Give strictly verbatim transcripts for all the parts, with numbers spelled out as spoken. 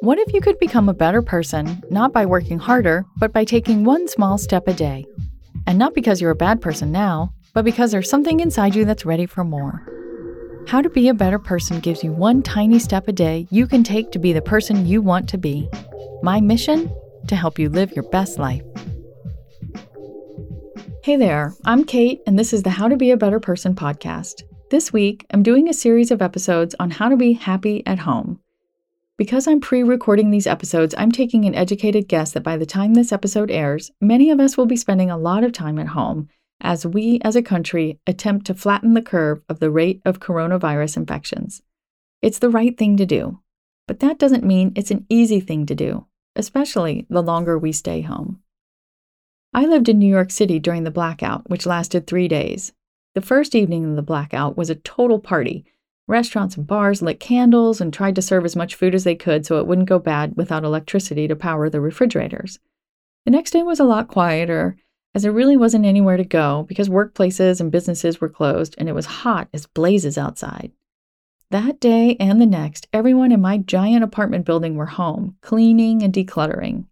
What if you could become a better person, not by working harder, but by taking one small step a day? And not because you're a bad person now, but because there's something inside you that's ready for more. How to Be a Better Person gives you one tiny step a day you can take to be the person you want to be. My mission? To help you live your best life. Hey there, I'm Kate, and this is the How to Be a Better Person podcast. This week, I'm doing a series of episodes on how to be happy at home. Because I'm pre-recording these episodes, I'm taking an educated guess that by the time this episode airs, many of us will be spending a lot of time at home as we, as a country, attempt to flatten the curve of the rate of coronavirus infections. It's the right thing to do, but that doesn't mean it's an easy thing to do, especially the longer we stay home. I lived in New York City during the blackout, which lasted three days. The first evening of the blackout was a total party. Restaurants and bars lit candles and tried to serve as much food as they could so it wouldn't go bad without electricity to power the refrigerators. The next day was a lot quieter, as there really wasn't anywhere to go because workplaces and businesses were closed and it was hot as blazes outside. That day and the next, everyone in my giant apartment building were home, cleaning and decluttering.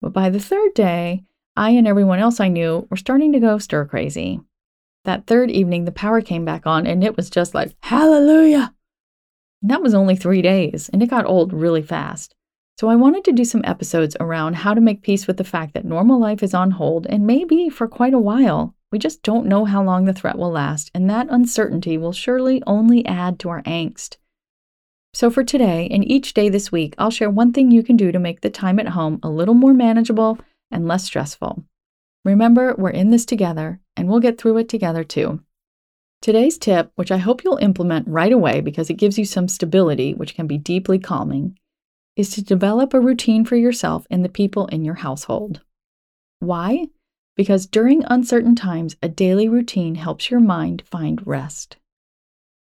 But by the third day, I and everyone else I knew were starting to go stir crazy. That third evening, the power came back on, and it was just like, hallelujah! And that was only three days, and it got old really fast. So I wanted to do some episodes around how to make peace with the fact that normal life is on hold, and maybe for quite a while. We just don't know how long the threat will last, and that uncertainty will surely only add to our angst. So for today, and each day this week, I'll share one thing you can do to make the time at home a little more manageable and less stressful. Remember, we're in this together, and we'll get through it together too. Today's tip, which I hope you'll implement right away because it gives you some stability, which can be deeply calming, is to develop a routine for yourself and the people in your household. Why? Because during uncertain times, a daily routine helps your mind find rest.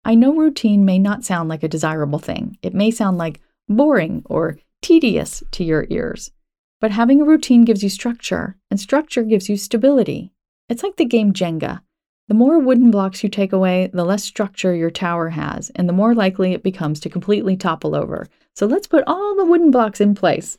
I know routine may not sound like a desirable thing. It may sound like boring or tedious to your ears. But having a routine gives you structure, and structure gives you stability. It's like the game Jenga. The more wooden blocks you take away, the less structure your tower has, and the more likely it becomes to completely topple over. So let's put all the wooden blocks in place.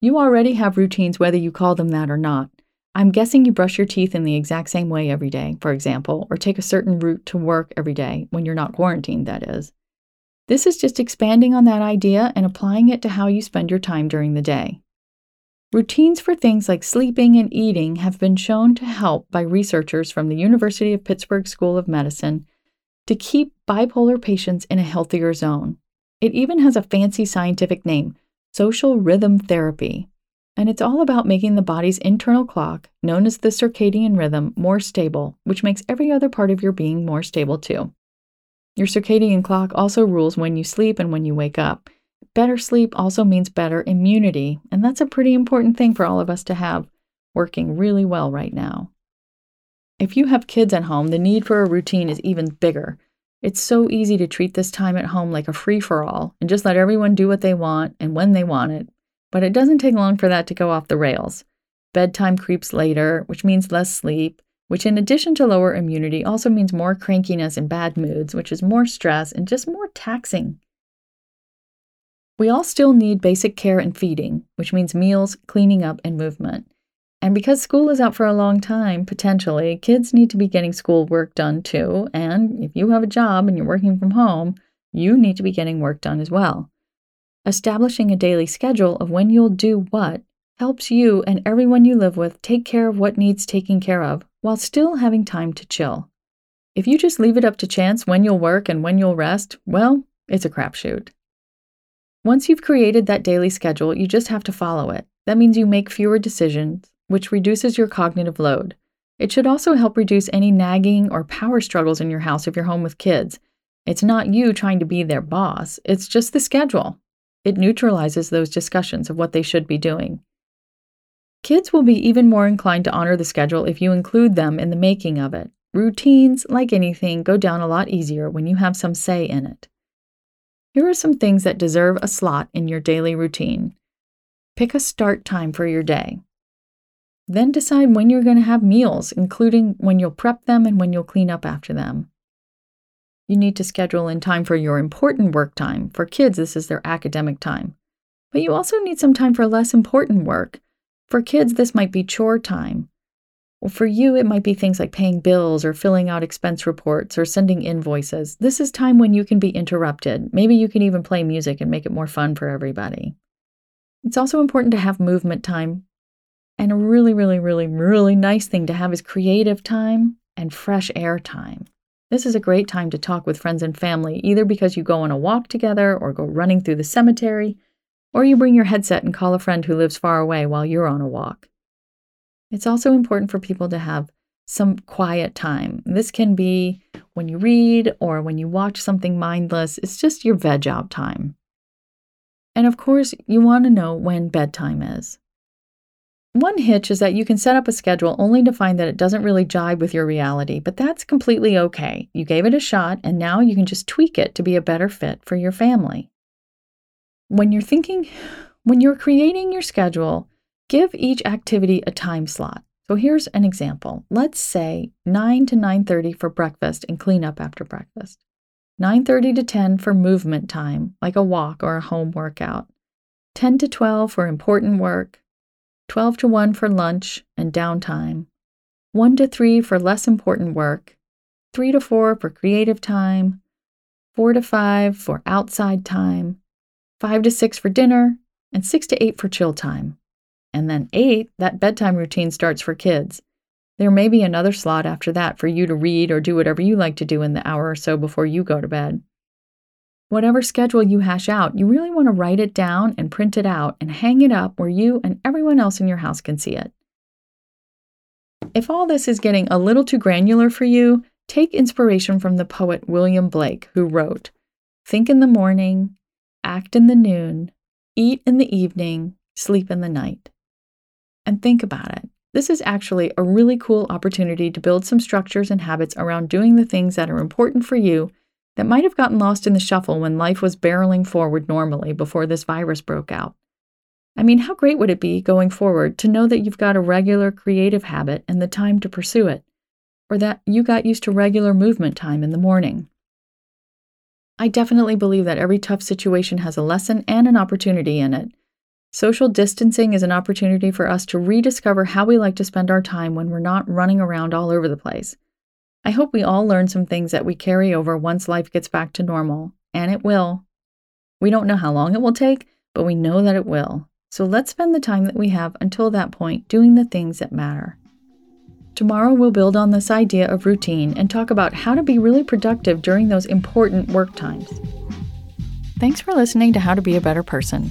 You already have routines whether you call them that or not. I'm guessing you brush your teeth in the exact same way every day, for example, or take a certain route to work every day, when you're not quarantined, that is. This is just expanding on that idea and applying it to how you spend your time during the day. Routines for things like sleeping and eating have been shown to help by researchers from the University of Pittsburgh School of Medicine to keep bipolar patients in a healthier zone. It even has a fancy scientific name, social rhythm therapy, and it's all about making the body's internal clock, known as the circadian rhythm, more stable, which makes every other part of your being more stable too. Your circadian clock also rules when you sleep and when you wake up. Better sleep also means better immunity, and that's a pretty important thing for all of us to have working really well right now. If you have kids at home, the need for a routine is even bigger. It's so easy to treat this time at home like a free-for-all and just let everyone do what they want and when they want it, but it doesn't take long for that to go off the rails. Bedtime creeps later, which means less sleep, which in addition to lower immunity also means more crankiness and bad moods, which is more stress and just more taxing. We all still need basic care and feeding, which means meals, cleaning up, and movement. And because school is out for a long time, potentially, kids need to be getting school work done too, and if you have a job and you're working from home, you need to be getting work done as well. Establishing a daily schedule of when you'll do what helps you and everyone you live with take care of what needs taking care of, while still having time to chill. If you just leave it up to chance when you'll work and when you'll rest, well, it's a crapshoot. Once you've created that daily schedule, you just have to follow it. That means you make fewer decisions, which reduces your cognitive load. It should also help reduce any nagging or power struggles in your house if you're home with kids. It's not you trying to be their boss, it's just the schedule. It neutralizes those discussions of what they should be doing. Kids will be even more inclined to honor the schedule if you include them in the making of it. Routines, like anything, go down a lot easier when you have some say in it. Here are some things that deserve a slot in your daily routine. Pick a start time for your day. Then decide when you're going to have meals, including when you'll prep them and when you'll clean up after them. You need to schedule in time for your important work time. For kids, this is their academic time. But you also need some time for less important work. For kids, this might be chore time. Well, for you, it might be things like paying bills or filling out expense reports or sending invoices. This is time when you can be interrupted. Maybe you can even play music and make it more fun for everybody. It's also important to have movement time. And a really, really, really, really nice thing to have is creative time and fresh air time. This is a great time to talk with friends and family, either because you go on a walk together or go running through the cemetery, or you bring your headset and call a friend who lives far away while you're on a walk. It's also important for people to have some quiet time. This can be when you read or when you watch something mindless. It's just your veg out time. And of course, you want to know when bedtime is. One hitch is that you can set up a schedule only to find that it doesn't really jibe with your reality, but that's completely okay. You gave it a shot, and now you can just tweak it to be a better fit for your family. When you're thinking, when you're creating your schedule, give each activity a time slot. So here's an example. Let's say nine to nine thirty for breakfast and clean up after breakfast. nine thirty to ten for movement time, like a walk or a home workout. ten to twelve for important work. twelve to one for lunch and downtime, one to three for less important work, three to four for creative time, four to five for outside time, five to six for dinner, and six to eight for chill time. And then eight, that bedtime routine starts for kids. There may be another slot after that for you to read or do whatever you like to do in the hour or so before you go to bed. Whatever schedule you hash out, you really want to write it down and print it out and hang it up where you and everyone else in your house can see it. If all this is getting a little too granular for you, take inspiration from the poet William Blake, who wrote, "Think in the morning, act in the noon, eat in the evening, sleep in the night." And think about it. This is actually a really cool opportunity to build some structures and habits around doing the things that are important for you that might have gotten lost in the shuffle when life was barreling forward normally before this virus broke out. I mean, how great would it be going forward to know that you've got a regular creative habit and the time to pursue it, or that you got used to regular movement time in the morning? I definitely believe that every tough situation has a lesson and an opportunity in it. Social distancing is an opportunity for us to rediscover how we like to spend our time when we're not running around all over the place. I hope we all learn some things that we carry over once life gets back to normal, and it will. We don't know how long it will take, but we know that it will. So let's spend the time that we have until that point doing the things that matter. Tomorrow we'll build on this idea of routine and talk about how to be really productive during those important work times. Thanks for listening to How to Be a Better Person.